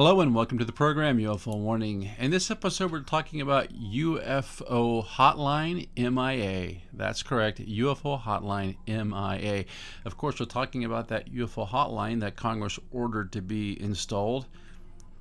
Hello and welcome to the program UFO Warning. In this episode we're talking about UFO Hotline MIA. That's correct, UFO Hotline MIA. Of course we're talking about that UFO hotline that Congress ordered to be installed.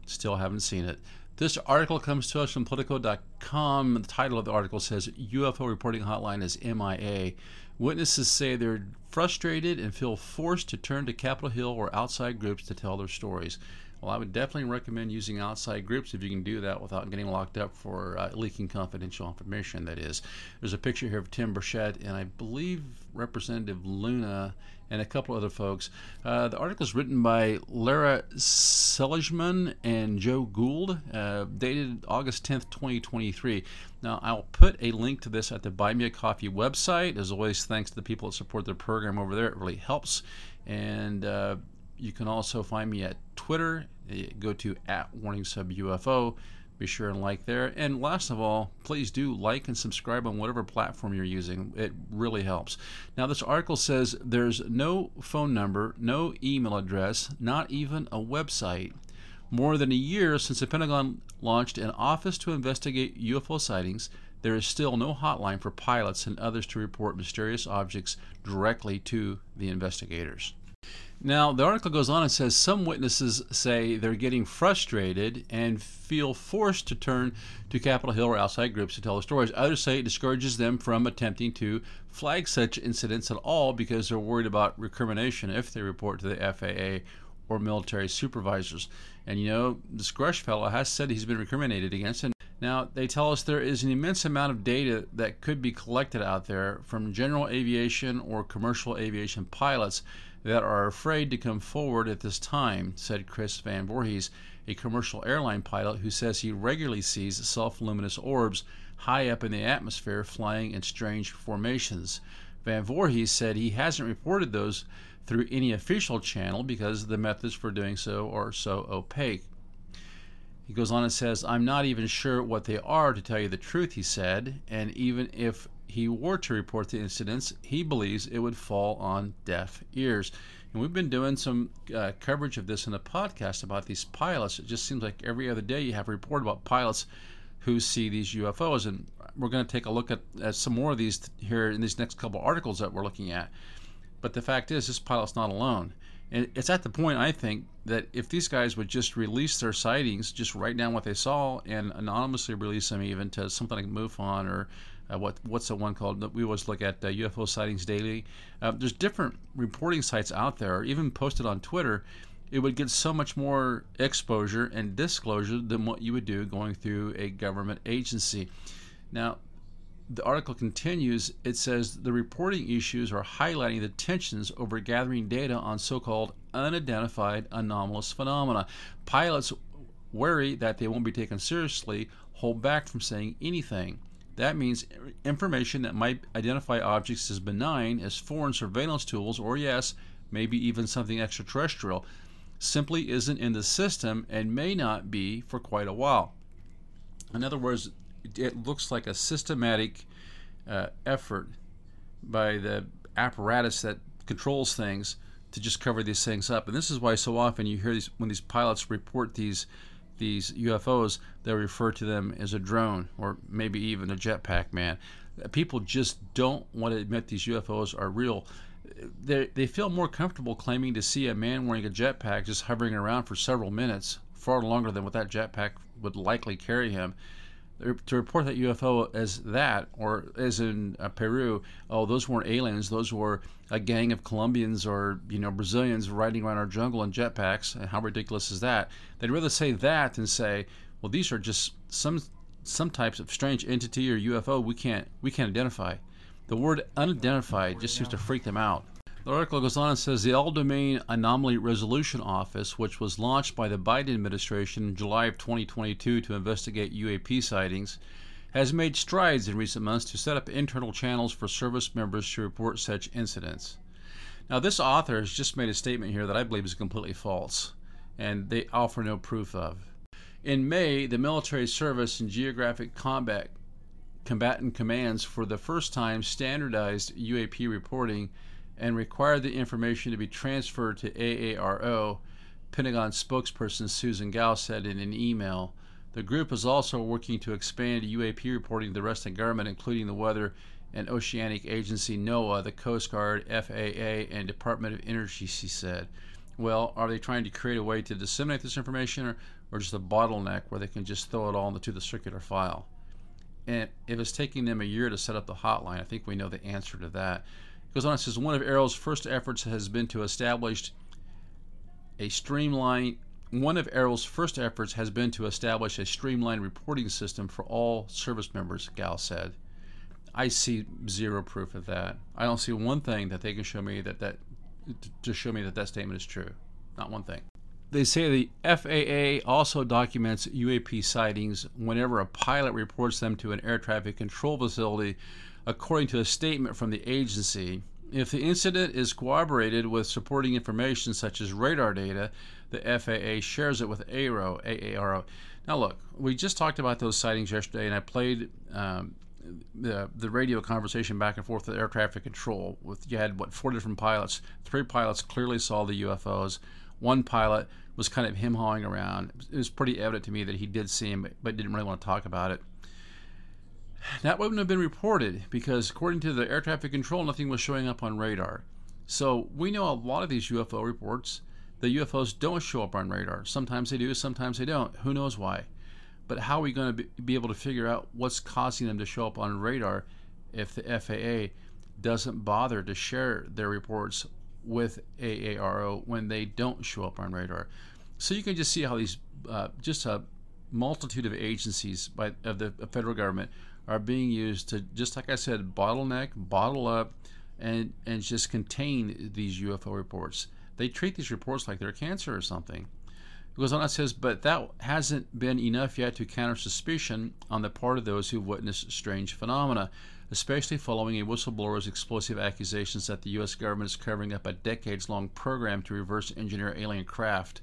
Still haven't seen it. This article comes to us from politico.com. The title of the article says UFO reporting hotline is MIA. Witnesses say they're frustrated and feel forced to turn to Capitol Hill or outside groups to tell their stories. Well, I would definitely recommend using outside groups if you can do that without getting locked up for leaking confidential information, that is. There's a picture here of Tim Burchett and I believe Representative Luna and a couple other folks. The article is written by Lara Seligman and Joe Gould, dated August 10th, 2023. Now, I'll put a link to this at the Buy Me a Coffee website. As always, thanks to the people that support the program over there. It really helps. And you can also find me at Twitter. Go to @WarningSubUFO. Be sure and like there. And last of all, please do like and subscribe on whatever platform you're using. It really helps. Now, this article says there's no phone number, no email address, not even a website. More than a year since the Pentagon launched an office to investigate UFO sightings, there is still no hotline for pilots and others to report mysterious objects directly to the investigators. Now, the article goes on and says some witnesses say they're getting frustrated and feel forced to turn to Capitol Hill or outside groups to tell their stories. Others say it discourages them from attempting to flag such incidents at all because they're worried about recrimination if they report to the FAA or military supervisors. And you know, this Grusch fellow has said he's been recriminated against. And now, they tell us there is an immense amount of data that could be collected out there from general aviation or commercial aviation pilots that are afraid to come forward at this time, said Chris Van Voorhis, a commercial airline pilot who says he regularly sees self-luminous orbs high up in the atmosphere flying in strange formations. Van Voorhis said he hasn't reported those through any official channel because the methods for doing so are so opaque. He goes on and says, "I'm not even sure what they are, to tell you the truth," he said, and even if he were to report the incidents, he believes it would fall on deaf ears. And we've been doing some coverage of this in a podcast about these pilots. It just seems like every other day you have a report about pilots who see these UFOs, and we're going to take a look at some more of these here in these next couple articles that we're looking at. But the fact is, this pilot's not alone. And it's at the point, I think, that if these guys would just release their sightings, just write down what they saw and anonymously release them even to something like MUFON or what's the one called that we always look at, UFO Sightings Daily. There's different reporting sites out there, even posted on Twitter. It would get so much more exposure and disclosure than what you would do going through a government agency. Now, the article continues. It says the reporting issues are highlighting the tensions over gathering data on so-called unidentified anomalous phenomena. Pilots worry that they won't be taken seriously, hold back from saying anything. That means information that might identify objects as benign, as foreign surveillance tools, or yes, maybe even something extraterrestrial, simply isn't in the system and may not be for quite a while. In other words, it looks like a systematic effort by the apparatus that controls things to just cover these things up. And this is why so often you hear these, when these pilots report these UFOs, they refer to them as a drone or maybe even a jetpack man. People just don't want to admit these UFOs are real. They feel more comfortable claiming to see a man wearing a jetpack just hovering around for several minutes, far longer than what that jetpack would likely carry him. To report that UFO as that, or as in Peru, oh, those weren't aliens, those were a gang of Colombians or, you know, Brazilians riding around our jungle in jetpacks, and how ridiculous is that? They'd rather say that than say, well, these are just some types of strange entity or UFO we can't identify. The word unidentified just seems to freak them out. The article goes on and says the All Domain Anomaly Resolution Office, which was launched by the Biden administration in July of 2022 to investigate UAP sightings, has made strides in recent months to set up internal channels for service members to report such incidents. Now, this author has just made a statement here that I believe is completely false, and they offer no proof of. In May, the military service and geographic combatant commands for the first time standardized UAP reporting and required the information to be transferred to AARO Pentagon spokesperson Susan Gao said in an email. The group is also working to expand UAP reporting to the rest of the government, including the Weather and Oceanic Agency, NOAA, the Coast Guard, FAA, and Department of Energy, she said. Well, are they trying to create a way to disseminate this information or just a bottleneck where they can just throw it all into the circular file? And if it's taking them a year to set up the hotline, I think we know the answer to that. It goes on and says, one of AARO's first efforts has been to establish a streamlined reporting system for all service members, Gal said. I see zero proof of that. I don't see one thing that they can show me that statement is true. Not one thing. They say the FAA also documents UAP sightings whenever a pilot reports them to an air traffic control facility, according to a statement from the agency. If the incident is corroborated with supporting information such as radar data, the FAA shares it with AARO. Now look, we just talked about those sightings yesterday, and I played the radio conversation back and forth with air traffic control. You had, four different pilots. Three pilots clearly saw the UFOs. One pilot was kind of him-hawing around. It was pretty evident to me that he did see him, but didn't really want to talk about it. That wouldn't have been reported because, according to the air traffic control, nothing was showing up on radar. So we know a lot of these UFO reports, the UFOs don't show up on radar. Sometimes they do, sometimes they don't. Who knows why? But how are we going to be able to figure out what's causing them to show up on radar if the FAA doesn't bother to share their reports with AARO when they don't show up on radar? So you can just see how these, just a multitude of agencies of the federal government are being used to, just like I said, bottleneck, bottle up, and just contain these UFO reports. They treat these reports like they're cancer or something. It goes on and says, but that hasn't been enough yet to counter suspicion on the part of those who witnessed strange phenomena, especially following a whistleblower's explosive accusations that the U.S. government is covering up a decades-long program to reverse engineer alien craft.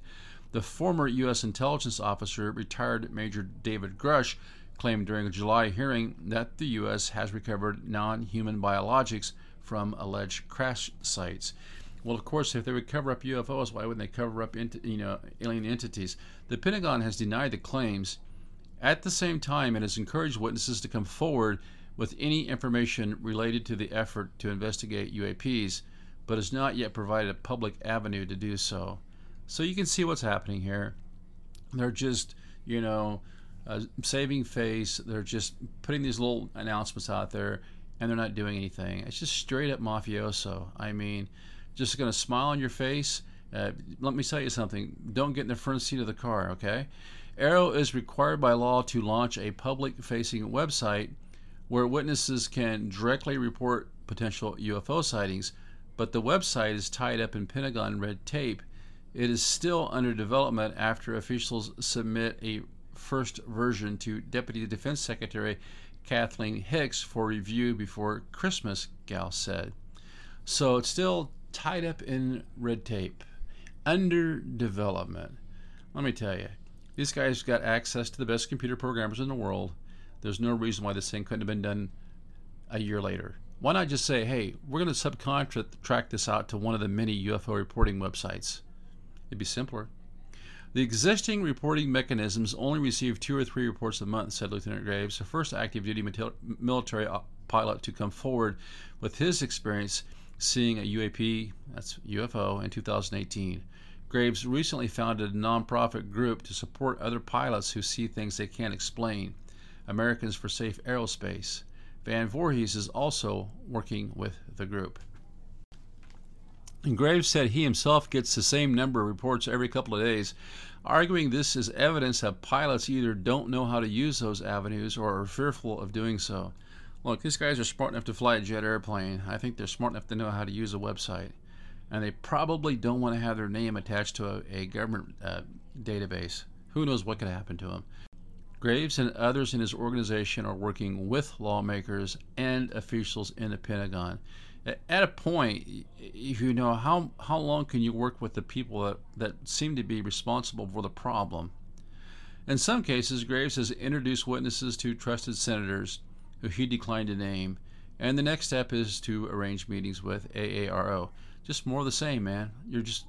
The former U.S. intelligence officer, retired Major David Grusch, claimed during a July hearing that the U.S. has recovered non-human biologics from alleged crash sites. Well, of course, if they would cover up UFOs, why wouldn't they cover up alien entities? The Pentagon has denied the claims. At the same time, it has encouraged witnesses to come forward with any information related to the effort to investigate UAPs, but has not yet provided a public avenue to do so. So you can see what's happening here. They're just, saving face. They're just putting these little announcements out there, and they're not doing anything. It's just straight up mafioso. I mean, just going to smile on your face. Let me tell you something. Don't get in the front seat of the car, okay? AARO is required by law to launch a public-facing website where witnesses can directly report potential UFO sightings, but the website is tied up in Pentagon red tape. It is still under development after officials submit a first version to Deputy Defense Secretary Kathleen Hicks for review before Christmas, Gal said. So it's still tied up in red tape, under development. Let me tell you, these guys got access to the best computer programmers in the world. There's no reason why this thing couldn't have been done a year later. Why not just say, hey, we're going to subcontract this out to one of the many UFO reporting websites? It'd be simpler. The existing reporting mechanisms only receive 2 or 3 reports a month, said Lieutenant Graves, the first active-duty military pilot to come forward with his experience seeing a UAP, that's UFO, in 2018. Graves recently founded a nonprofit group to support other pilots who see things they can't explain, Americans for Safe Aerospace. Van Voorhis is also working with the group. And Graves said he himself gets the same number of reports every couple of days, arguing this is evidence that pilots either don't know how to use those avenues or are fearful of doing so. Look, these guys are smart enough to fly a jet airplane. I think they're smart enough to know how to use a website. And they probably don't want to have their name attached to a government database. Who knows what could happen to them? Graves and others in his organization are working with lawmakers and officials in the Pentagon. At a point, how long can you work with the people that seem to be responsible for the problem? In some cases, Graves has introduced witnesses to trusted senators who he declined to name, and the next step is to arrange meetings with AARO. Just more of the same, man. You're just,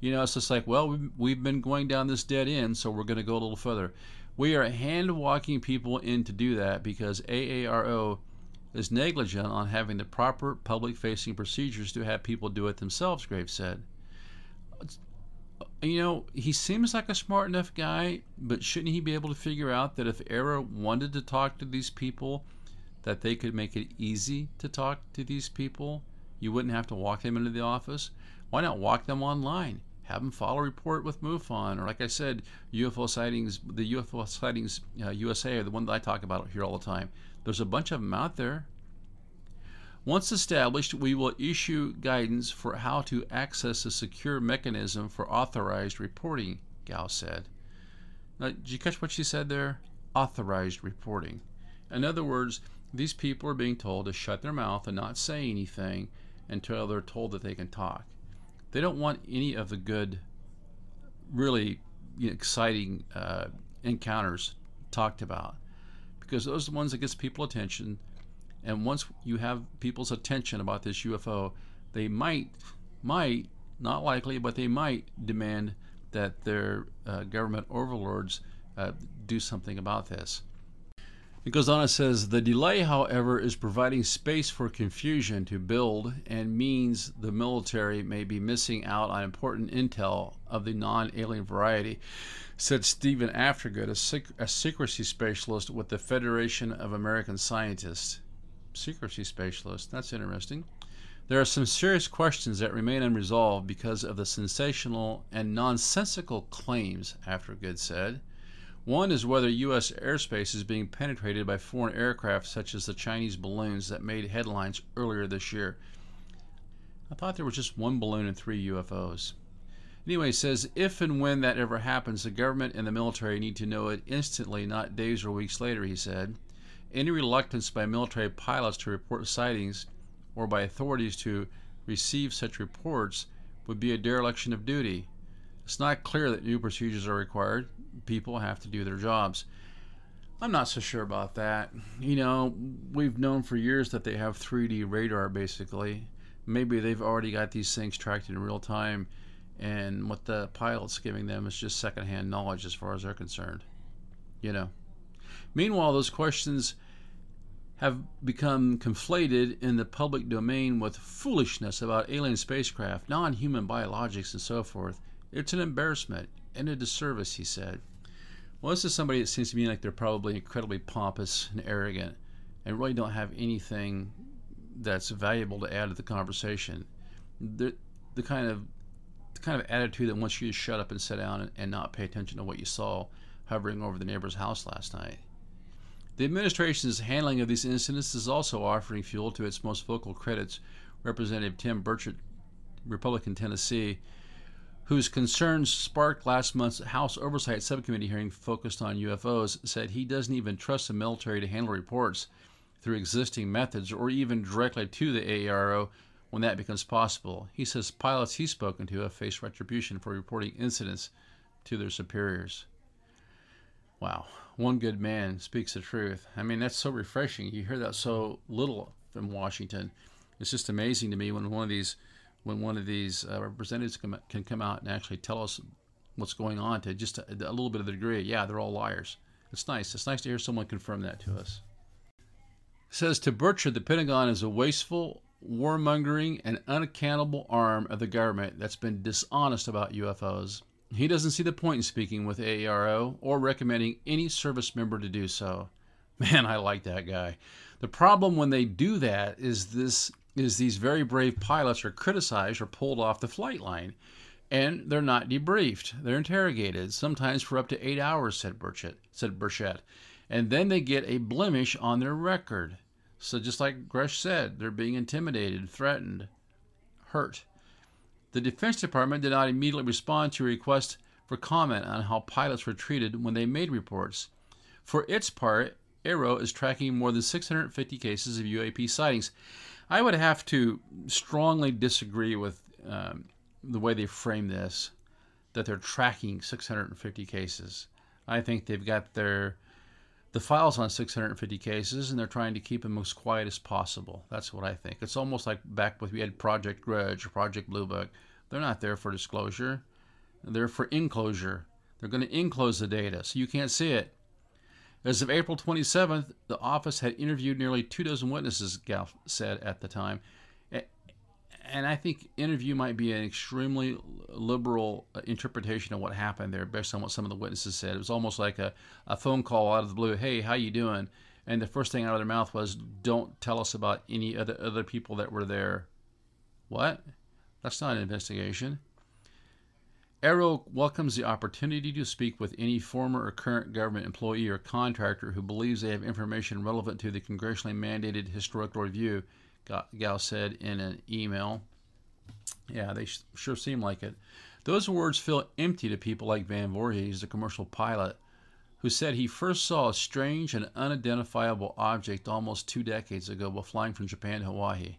You know, it's just like, well, we've been going down this dead end, so we're going to go a little further. We are hand-walking people in to do that because AARO is negligent on having the proper public-facing procedures to have people do it themselves, Graves said. You know, he seems like a smart enough guy, but shouldn't he be able to figure out that if AARO wanted to talk to these people, that they could make it easy to talk to these people? You wouldn't have to walk them into the office. Why not walk them online? Have them file a report with MUFON, or like I said, UFO sightings, the UFO sightings USA, are the one that I talk about here all the time. There's a bunch of them out there. Once established, we will issue guidance for how to access a secure mechanism for authorized reporting, Gao said. Now, did you catch what she said there? Authorized reporting. In other words, these people are being told to shut their mouth and not say anything until they're told that they can talk. They don't want any of the good, really exciting encounters talked about, because those are the ones that gets people attention. And once you have people's attention about this UFO, they might, not likely, but they might demand that their government overlords do something about this. It goes on and says, the delay, however, is providing space for confusion to build and means the military may be missing out on important intel of the non-alien variety, said Stephen Aftergood, a secrecy specialist with the Federation of American Scientists. Secrecy specialist, that's interesting. There are some serious questions that remain unresolved because of the sensational and nonsensical claims, Aftergood said. One is whether U.S. airspace is being penetrated by foreign aircraft such as the Chinese balloons that made headlines earlier this year. I thought there was just one balloon and 3 UFOs. Anyway, it says, if and when that ever happens, the government and the military need to know it instantly, not days or weeks later, he said. Any reluctance by military pilots to report sightings or by authorities to receive such reports would be a dereliction of duty. It's not clear that new procedures are required. People have to do their jobs. I'm not so sure about that. You know, we've known for years that they have 3D radar, basically. Maybe they've already got these things tracked in real time, and what the pilot's giving them is just secondhand knowledge as far as they're concerned. You know. Meanwhile, those questions have become conflated in the public domain with foolishness about alien spacecraft, non-human biologics, and so forth. It's an embarrassment and a disservice, he said. Well, this is somebody that seems to me like they're probably incredibly pompous and arrogant and really don't have anything that's valuable to add to the conversation. The kind of attitude that wants you to shut up and sit down and not pay attention to what you saw hovering over the neighbor's house last night. The administration's handling of these incidents is also offering fuel to its most vocal critics, Representative Tim Burchett, Republican, Tennessee, whose concerns sparked last month's House Oversight Subcommittee hearing focused on UFOs, said he doesn't even trust the military to handle reports through existing methods or even directly to the AARO when that becomes possible. He says pilots he's spoken to have faced retribution for reporting incidents to their superiors. Wow, one good man speaks the truth. I mean, that's so refreshing. You hear that so little from Washington. It's just amazing to me when one of these representatives can come out and actually tell us what's going on to just a little bit of the degree. Yeah, they're all liars. It's nice. It's nice to hear someone confirm that to us. It says, to Burchard, the Pentagon is a wasteful, warmongering, and unaccountable arm of the government that's been dishonest about UFOs. He doesn't see the point in speaking with AARO or recommending any service member to do so. Man, I like that guy. The problem when they do that is these very brave pilots are criticized or pulled off the flight line, and they're not debriefed. They're interrogated, sometimes for up to 8 hours, said Burchett. And then they get a blemish on their record. So just like Grusch said, they're being intimidated, threatened, hurt. The Defense Department did not immediately respond to a request for comment on how pilots were treated when they made reports. For its part, AARO is tracking more than 650 cases of UAP sightings. I would have to strongly disagree with the way they frame this, that they're tracking 650 cases. I think they've got the files on 650 cases, and they're trying to keep them as quiet as possible. That's what I think. It's almost like back when we had Project Grudge, Project Blue Book. They're not there for disclosure. They're for enclosure. They're going to enclose the data so you can't see it. As of April 27th, the office had interviewed nearly 24 witnesses, Gao said at the time. And I think interview might be an extremely liberal interpretation of what happened there based on what some of the witnesses said. It was almost like a phone call out of the blue. Hey, how you doing? And the first thing out of their mouth was, don't tell us about any other people that were there. What? That's not an investigation. AARO welcomes the opportunity to speak with any former or current government employee or contractor who believes they have information relevant to the congressionally mandated historical review, Gao said in an email. Yeah, they sure seem like it. Those words feel empty to people like Van Voorhis, the commercial pilot, who said he first saw a strange and unidentifiable object almost 2 decades ago while flying from Japan to Hawaii.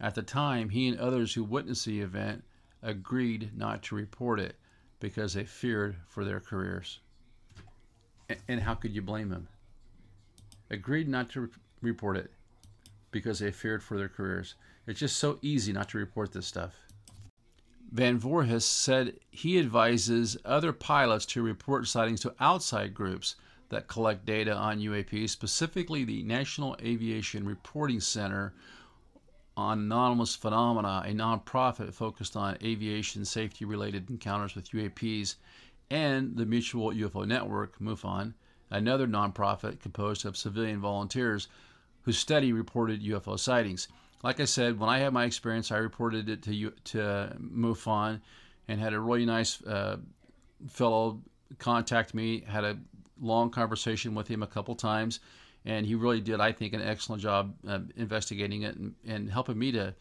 At the time, he and others who witnessed the event agreed not to report it because they feared for their careers. And how could you blame them? Agreed not to report it because they feared for their careers. It's just so easy not to report this stuff. Van Voorhis said he advises other pilots to report sightings to outside groups that collect data on UAPs, specifically the National Aviation Reporting Center on Anonymous Phenomena, a nonprofit focused on aviation safety-related encounters with UAPs, and the Mutual UFO Network, MUFON, another nonprofit composed of civilian volunteers who study reported UFO sightings. Like I said, when I had my experience, I reported it to MUFON and had a really nice fellow contact me, had a long conversation with him a couple times, and he really did, I think, an excellent job investigating it and helping me to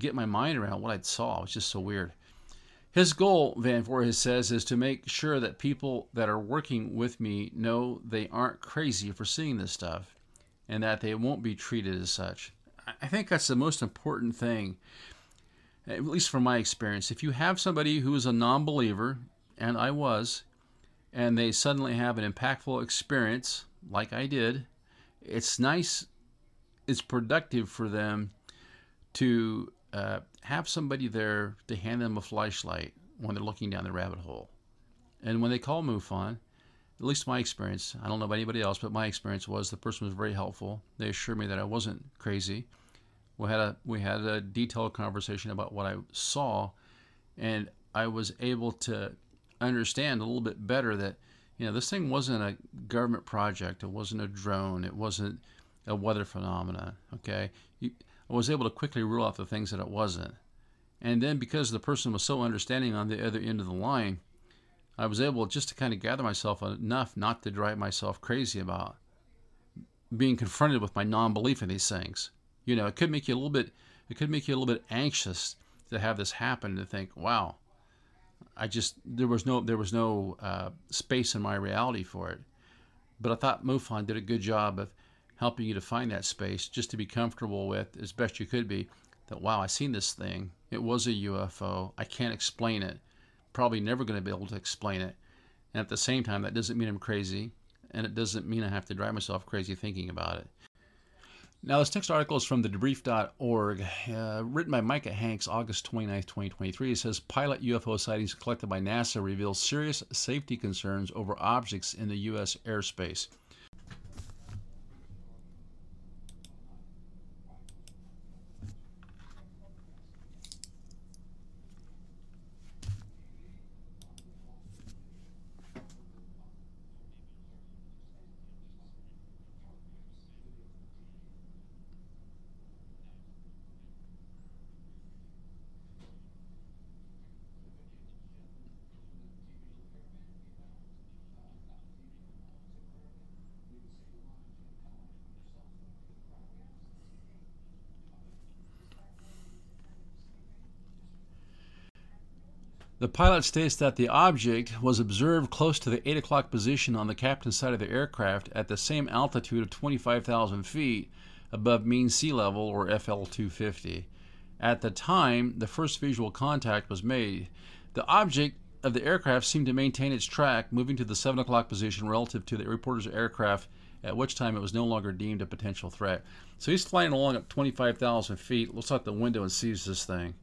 get my mind around what I saw. It was just so weird. His goal, Van Voorhis says, is to make sure that people that are working with me know they aren't crazy for seeing this stuff and that they won't be treated as such. I think that's the most important thing, at least from my experience. If you have somebody who is a non-believer, and I was, and they suddenly have an impactful experience, like I did, it's nice, it's productive for them to have somebody there to hand them a flashlight when they're looking down the rabbit hole. And when they call MUFON, at least my experience, I don't know about anybody else, but my experience was the person was very helpful. They assured me that I wasn't crazy. We had a detailed conversation about what I saw, and I was able to understand a little bit better that, you know, this thing wasn't a government project. It wasn't a drone. It wasn't a weather phenomena. Okay, I was able to quickly rule out the things that it wasn't. And then because the person was so understanding on the other end of the line, I was able just to kind of gather myself enough not to drive myself crazy about being confronted with my non-belief in these things. You know, it could make you a little bit anxious to have this happen, to think, wow, there was no space in my reality for it. But I thought MUFON did a good job of helping you to find that space, just to be comfortable with, as best you could be, that, wow, I seen this thing. It was a UFO. I can't explain it. Probably never going to be able to explain it. And at the same time, that doesn't mean I'm crazy, and it doesn't mean I have to drive myself crazy thinking about it. Now, this next article is from thedebrief.org, written by Micah Hanks, August 29, 2023. It says, pilot UFO sightings collected by NASA reveal serious safety concerns over objects in the U.S. airspace. The pilot states that the object was observed close to the 8 o'clock position on the captain's side of the aircraft at the same altitude of 25,000 feet above mean sea level, or FL-250. At the time the first visual contact was made, the object of the aircraft seemed to maintain its track, moving to the 7 o'clock position relative to the reporter's aircraft, at which time it was no longer deemed a potential threat. So he's flying along at 25,000 feet, looks out the window and sees this thing.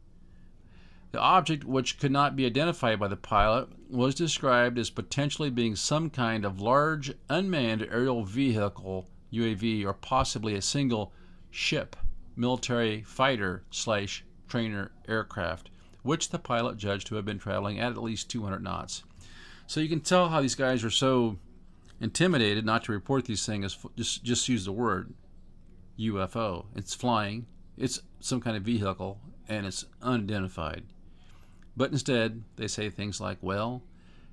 The object, which could not be identified by the pilot, was described as potentially being some kind of large unmanned aerial vehicle, UAV, or possibly a single ship, military fighter / trainer aircraft, which the pilot judged to have been traveling at least 200 knots. So you can tell how these guys are so intimidated not to report these things. Just use the word UFO. It's flying, it's some kind of vehicle, and it's unidentified. But instead, they say things like, well,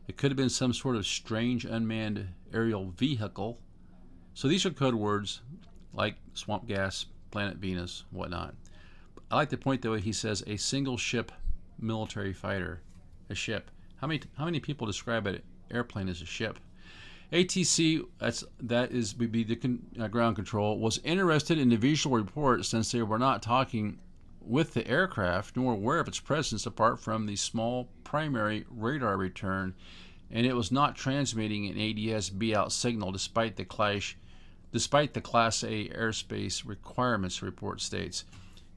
it could have been some sort of strange unmanned aerial vehicle. So these are code words like swamp gas, planet Venus, whatnot. I like the point, though, he says a single ship military fighter, a ship. How many people describe an airplane as a ship? ATC, that would be the ground control, was interested in the visual report since they were not talking with the aircraft nor aware of its presence apart from the small primary radar return, and it was not transmitting an ADS-B out signal despite the Class A airspace requirements, report states.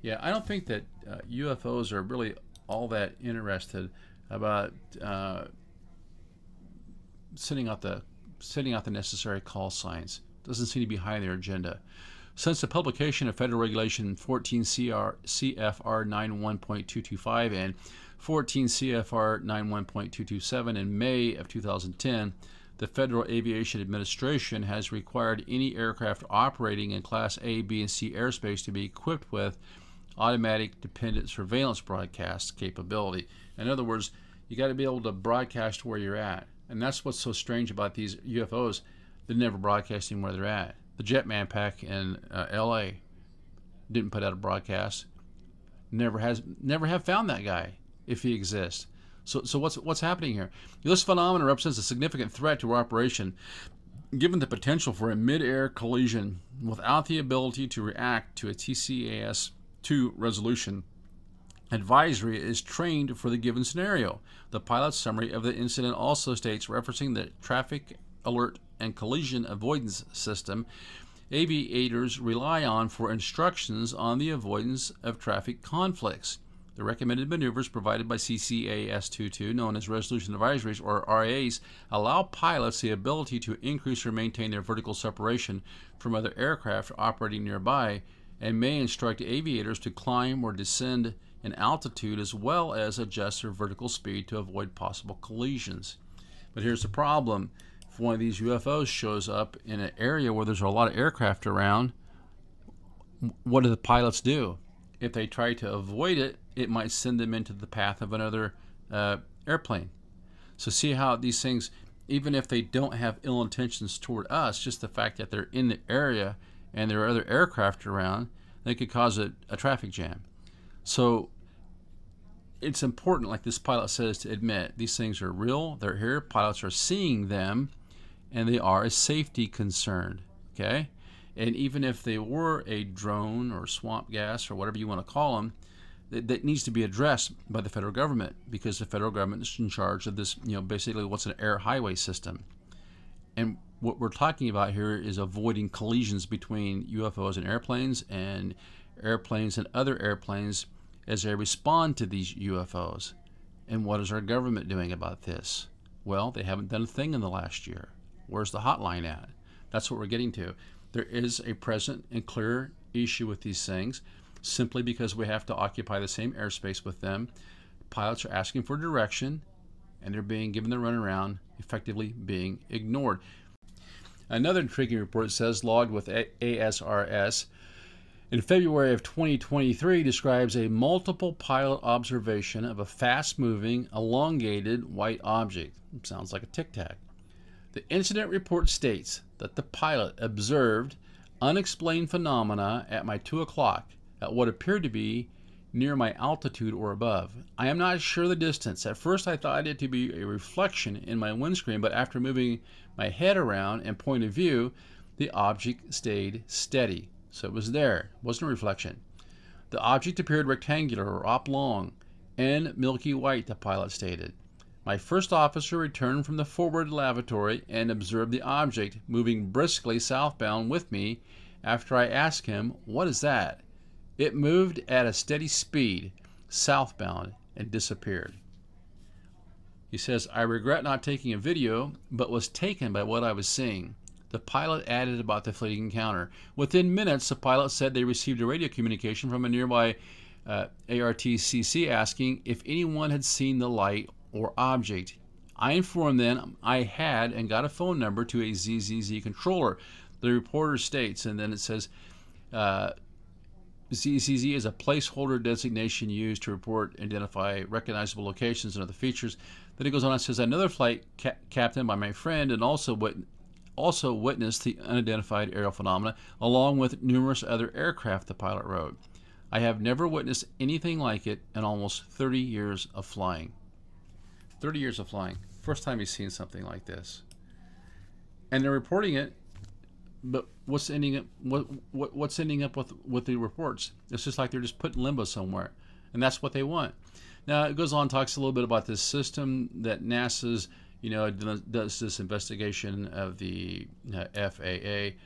Yeah, I don't think that UFOs are really all that interested about sending out the necessary call signs. Doesn't seem to be high on their agenda. Since the publication of Federal Regulation 14 CFR 91.225 and 14 CFR 91.227 in May of 2010, the Federal Aviation Administration has required any aircraft operating in Class A, B, and C airspace to be equipped with automatic dependent surveillance broadcast capability. In other words, you got to be able to broadcast where you're at. And that's what's so strange about these UFOs. They're never broadcasting where they're at. The Jetman pack in LA didn't put out a broadcast. Never have found that guy if he exists. So what's happening here? This phenomenon represents a significant threat to our operation, given the potential for a mid-air collision without the ability to react to a TCAS-2 resolution. Advisory is trained for the given scenario. The pilot's summary of the incident also states, referencing the Traffic Alert and Collision Avoidance System aviators rely on for instructions on the avoidance of traffic conflicts. The recommended maneuvers provided by TCAS-22, known as Resolution Advisories or RAs, allow pilots the ability to increase or maintain their vertical separation from other aircraft operating nearby, and may instruct aviators to climb or descend in altitude as well as adjust their vertical speed to avoid possible collisions. But here's the problem. If one of these UFOs shows up in an area where there's a lot of aircraft around, what do the pilots do? If they try to avoid it, it might send them into the path of another airplane. So see how these things, even if they don't have ill intentions toward us, just the fact that they're in the area and there are other aircraft around, they could cause a traffic jam. So it's important, like this pilot says, to admit these things are real, they're here, pilots are seeing them, and they are a safety concern, okay? And even if they were a drone or swamp gas or whatever you want to call them, that needs to be addressed by the federal government, because the federal government is in charge of this, basically what's an air highway system. And what we're talking about here is avoiding collisions between UFOs and airplanes and other airplanes as they respond to these UFOs. And what is our government doing about this? Well, they haven't done a thing in the last year. Where's the hotline at? That's what we're getting to. There is a present and clear issue with these things, simply because we have to occupy the same airspace with them. Pilots are asking for direction, and they're being given the runaround, effectively being ignored. Another intriguing report says, logged with ASRS in February of 2023, describes a multiple pilot observation of a fast-moving, elongated white object. It sounds like a Tic Tac. The incident report states that the pilot observed unexplained phenomena at my 2 o'clock at what appeared to be near my altitude or above. I am not sure the distance. At first I thought it to be a reflection in my windscreen, but after moving my head around and point of view, the object stayed steady. So it was there, it wasn't a reflection. The object appeared rectangular or oblong and milky white, the pilot stated. My first officer returned from the forward lavatory and observed the object moving briskly southbound with me. After I asked him, what is that? It moved at a steady speed, southbound, and disappeared. He says, I regret not taking a video, but was taken by what I was seeing. The pilot added about the fleeting encounter. Within minutes, the pilot said they received a radio communication from a nearby ARTCC asking if anyone had seen the light or object. I informed them I had and got a phone number to a ZZZ controller. The reporter states, and then it says, ZZZ is a placeholder designation used to report, identify recognizable locations and other features. Then it goes on and says, another flight captain by my friend and also witnessed the unidentified aerial phenomena along with numerous other aircraft the pilot rode. I have never witnessed anything like it in almost 30 years of flying. 30 years of flying. First time he's seen something like this. And they're reporting it, but what's ending up with the reports? It's just like they're just put in limbo somewhere, and that's what they want. Now it goes on, talks a little bit about this system that NASA's, you know, does this investigation of the FAA.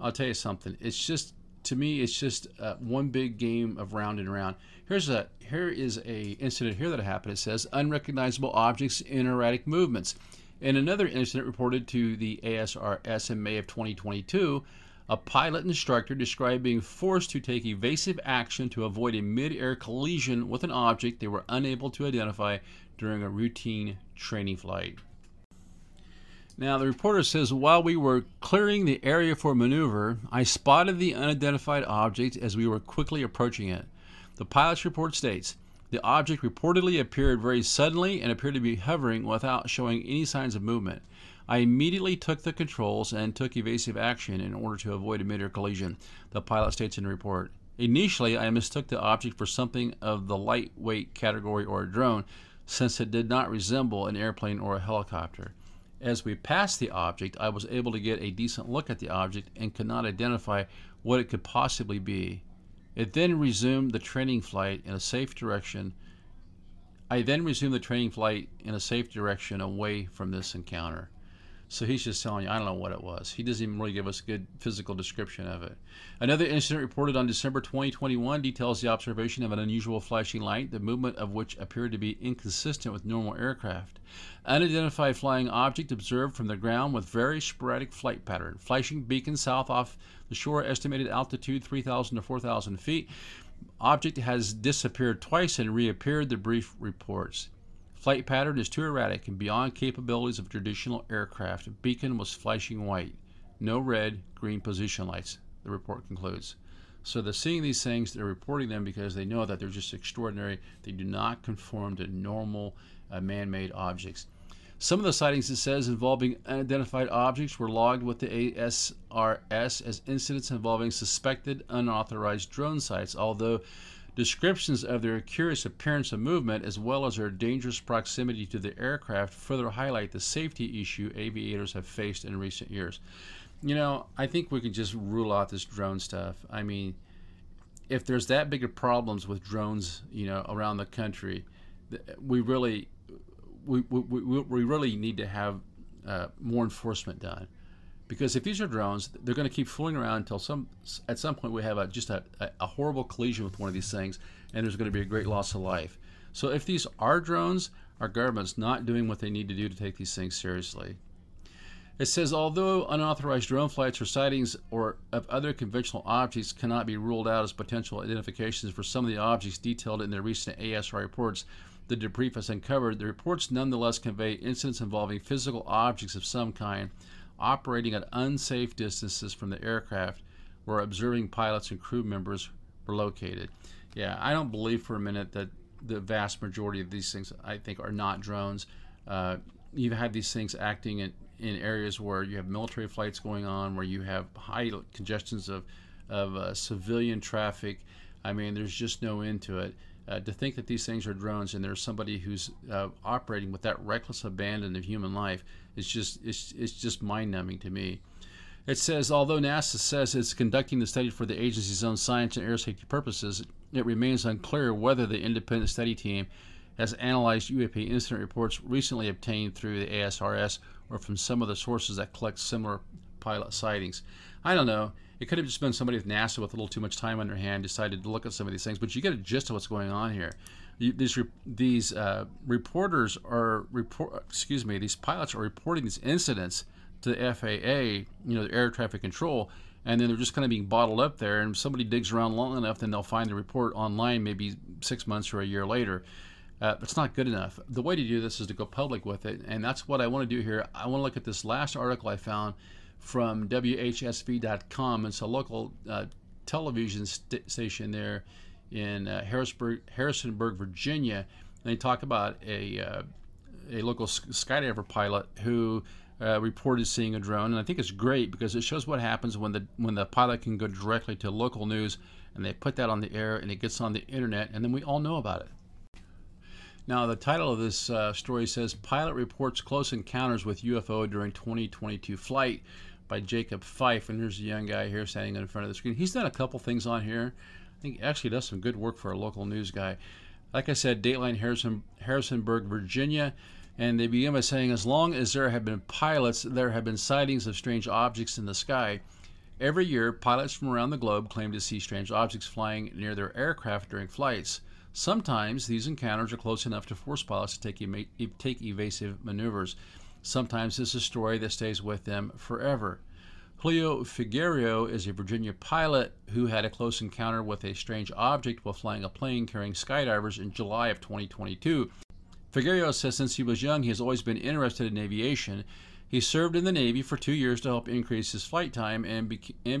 I'll tell you something. It's just, to me, it's just one big game of round and round. Here is a incident here that happened. It says unrecognizable objects in erratic movements. In another incident reported to the ASRS in May of 2022, a pilot instructor described being forced to take evasive action to avoid a mid-air collision with an object they were unable to identify during a routine training flight. Now the reporter says, while we were clearing the area for maneuver, I spotted the unidentified object as we were quickly approaching it. The pilot's report states, the object reportedly appeared very suddenly and appeared to be hovering without showing any signs of movement. I immediately took the controls and took evasive action in order to avoid a mid-air collision, the pilot states in the report. Initially, I mistook the object for something of the lightweight category or a drone, since it did not resemble an airplane or a helicopter. As we passed the object, I was able to get a decent look at the object and could not identify what it could possibly be. It then resumed the training flight in a safe direction. I then resumed the training flight in a safe direction away from this encounter. So he's just telling you, I don't know what it was. He doesn't even really give us a good physical description of it. Another incident reported on December 2021 details the observation of an unusual flashing light, the movement of which appeared to be inconsistent with normal aircraft. Unidentified flying object observed from the ground with very sporadic flight pattern. Flashing beacon south off the shore, estimated altitude 3,000 to 4,000 feet. Object has disappeared twice and reappeared, the brief reports. Flight pattern is too erratic and beyond capabilities of traditional aircraft. Beacon was flashing white. No red, green position lights, the report concludes. So they're seeing these things, they're reporting them because they know that they're just extraordinary. They do not conform to normal man-made objects. Some of the sightings, it says, involving unidentified objects were logged with the ASRS as incidents involving suspected unauthorized drone sites, although descriptions of their curious appearance and movement, as well as their dangerous proximity to the aircraft, further highlight the safety issue aviators have faced in recent years. You know, I think we can just rule out this drone stuff. I mean, if there's that big of problems with drones, you know, around the country, we really need to have more enforcement done. Because if these are drones, they're going to keep fooling around until at some point we have just a horrible collision with one of these things, and there's going to be a great loss of life. So if these are drones, our government's not doing what they need to do to take these things seriously. It says, although unauthorized drone flights or sightings or of other conventional objects cannot be ruled out as potential identifications for some of the objects detailed in their recent ASR reports, the debrief has uncovered, the reports nonetheless convey incidents involving physical objects of some kind operating at unsafe distances from the aircraft where observing pilots and crew members were located. Yeah, I don't believe for a minute that the vast majority of these things, I think, are not drones. You have these things acting in areas where you have military flights going on, where you have high congestions of civilian traffic. I mean, there's just no end to it. To think that these things are drones and there's somebody who's operating with that reckless abandon of human life, it's just mind-numbing to me. It says, although NASA says it's conducting the study for the agency's own science and air safety purposes, it remains unclear whether the independent study team has analyzed UAP incident reports recently obtained through the ASRS or from some of the sources that collect similar pilot sightings. I don't know. It could have just been somebody with NASA with a little too much time on their hand decided to look at some of these things, but you get a gist of what's going on here. These reporters are these pilots are reporting these incidents to the FAA, you know, the air traffic control, and then they're just kind of being bottled up there. And if somebody digs around long enough, then they'll find the report online maybe 6 months or a year later. It's not good enough. The way to do this is to go public with it, and that's what I want to do here. I want to look at this last article I found from WHSV.com. It's a local television station there in Harrisonburg, Virginia, and they talk about a local skydiver pilot who reported seeing a drone, and I think it's great because it shows what happens when the pilot can go directly to local news, and they put that on the air, and it gets on the internet, and then we all know about it. Now, the title of this story says, Pilot Reports Close Encounters with UFO During 2022 Flight, by Jacob Fife. And here's a young guy here standing in front of the screen. He's done a couple things on here. I think he actually does some good work for a local news guy. Like I said, Dateline Harrisonburg, Virginia. And they begin by saying, as long as there have been pilots, there have been sightings of strange objects in the sky. Every year, pilots from around the globe claim to see strange objects flying near their aircraft during flights. Sometimes these encounters are close enough to force pilots to take evasive maneuvers. Sometimes this is a story that stays with them forever. Julio Figueroa is a Virginia pilot who had a close encounter with a strange object while flying a plane carrying skydivers in July of 2022. Figueroa says since he was young, he has always been interested in aviation. He served in the Navy for 2 years to help increase his flight time and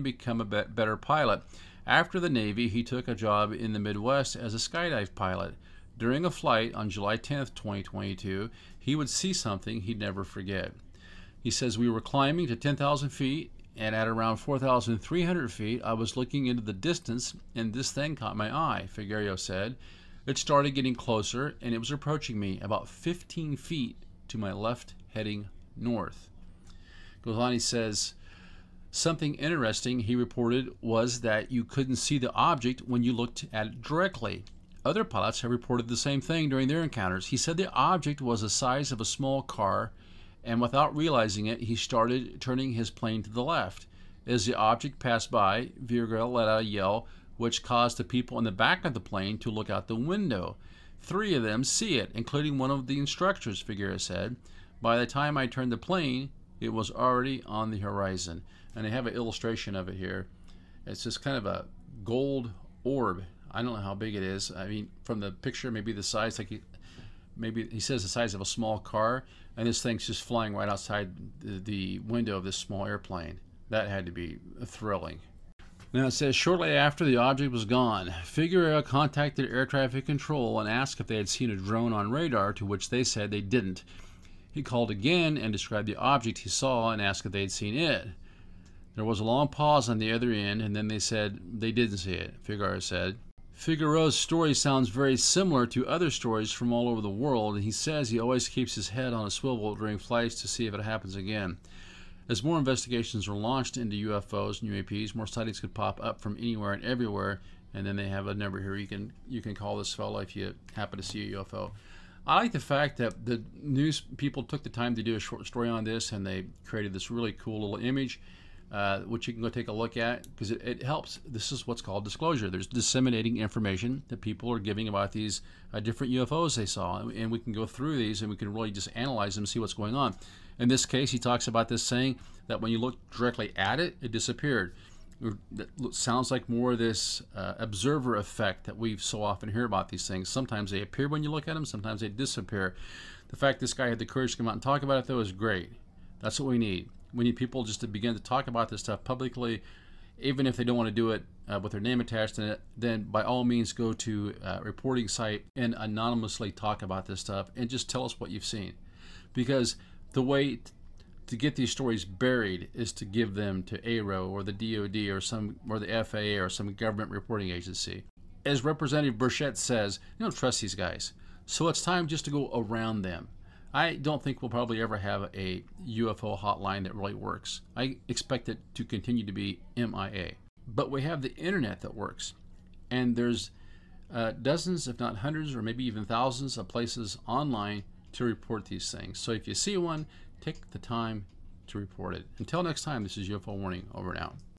become a better pilot. After the Navy, he took a job in the Midwest as a skydive pilot. During a flight on July 10, 2022, he would see something he'd never forget. He says, we were climbing to 10,000 feet, and at around 4,300 feet, I was looking into the distance, and this thing caught my eye, Figueroa said. It started getting closer, and it was approaching me, about 15 feet to my left, heading north. Goes on, he says, something interesting, he reported, was that you couldn't see the object when you looked at it directly. Other pilots have reported the same thing during their encounters. He said the object was the size of a small car, and without realizing it, he started turning his plane to the left. As the object passed by, Figueroa let out a yell, which caused the people in the back of the plane to look out the window. 3 of them see it, including one of the instructors, Figueroa said. By the time I turned the plane, it was already on the horizon. And they have an illustration of it here. It's just kind of a gold orb. I don't know how big it is. I mean, from the picture, maybe the size, maybe he says the size of a small car, and this thing's just flying right outside the window of this small airplane. That had to be thrilling. Now it says, shortly after the object was gone, Figueroa contacted air traffic control and asked if they had seen a drone on radar, to which they said they didn't. He called again and described the object he saw and asked if they had seen it. There was a long pause on the other end, and then they said they didn't see it, Figueroa said. Figueroa's story sounds very similar to other stories from all over the world, and he says he always keeps his head on a swivel during flights to see if it happens again. As more investigations are launched into UFOs and UAPs, more sightings could pop up from anywhere and everywhere, and then they have a number here. You can call this fellow if you happen to see a UFO. I like the fact that the news people took the time to do a short story on this, and they created this really cool little image, which you can go take a look at, because it helps. This is what's called disclosure. There's disseminating information that people are giving about these different UFOs they saw, and we can go through these and we can really just analyze them and see what's going on. In this case, he talks about this saying that when you look directly at it, it disappeared. That sounds like more of this observer effect that we so often hear about these things. Sometimes they appear when you look at them, sometimes they disappear. The fact this guy had the courage to come out and talk about it, though, is great. That's what we need. We need people just to begin to talk about this stuff publicly, even if they don't want to do it with their name attached in it. Then by all means, go to a reporting site and anonymously talk about this stuff and just tell us what you've seen. Because the way to get these stories buried is to give them to AARO or the DOD or the FAA or some government reporting agency. As Representative Burchett says, you don't trust these guys, so it's time just to go around them. I don't think we'll probably ever have a UFO hotline that really works. I expect it to continue to be MIA. But we have the internet that works. And there's dozens, if not hundreds, or maybe even thousands of places online to report these things. So if you see one, take the time to report it. Until next time, this is UFO Warning, over and out.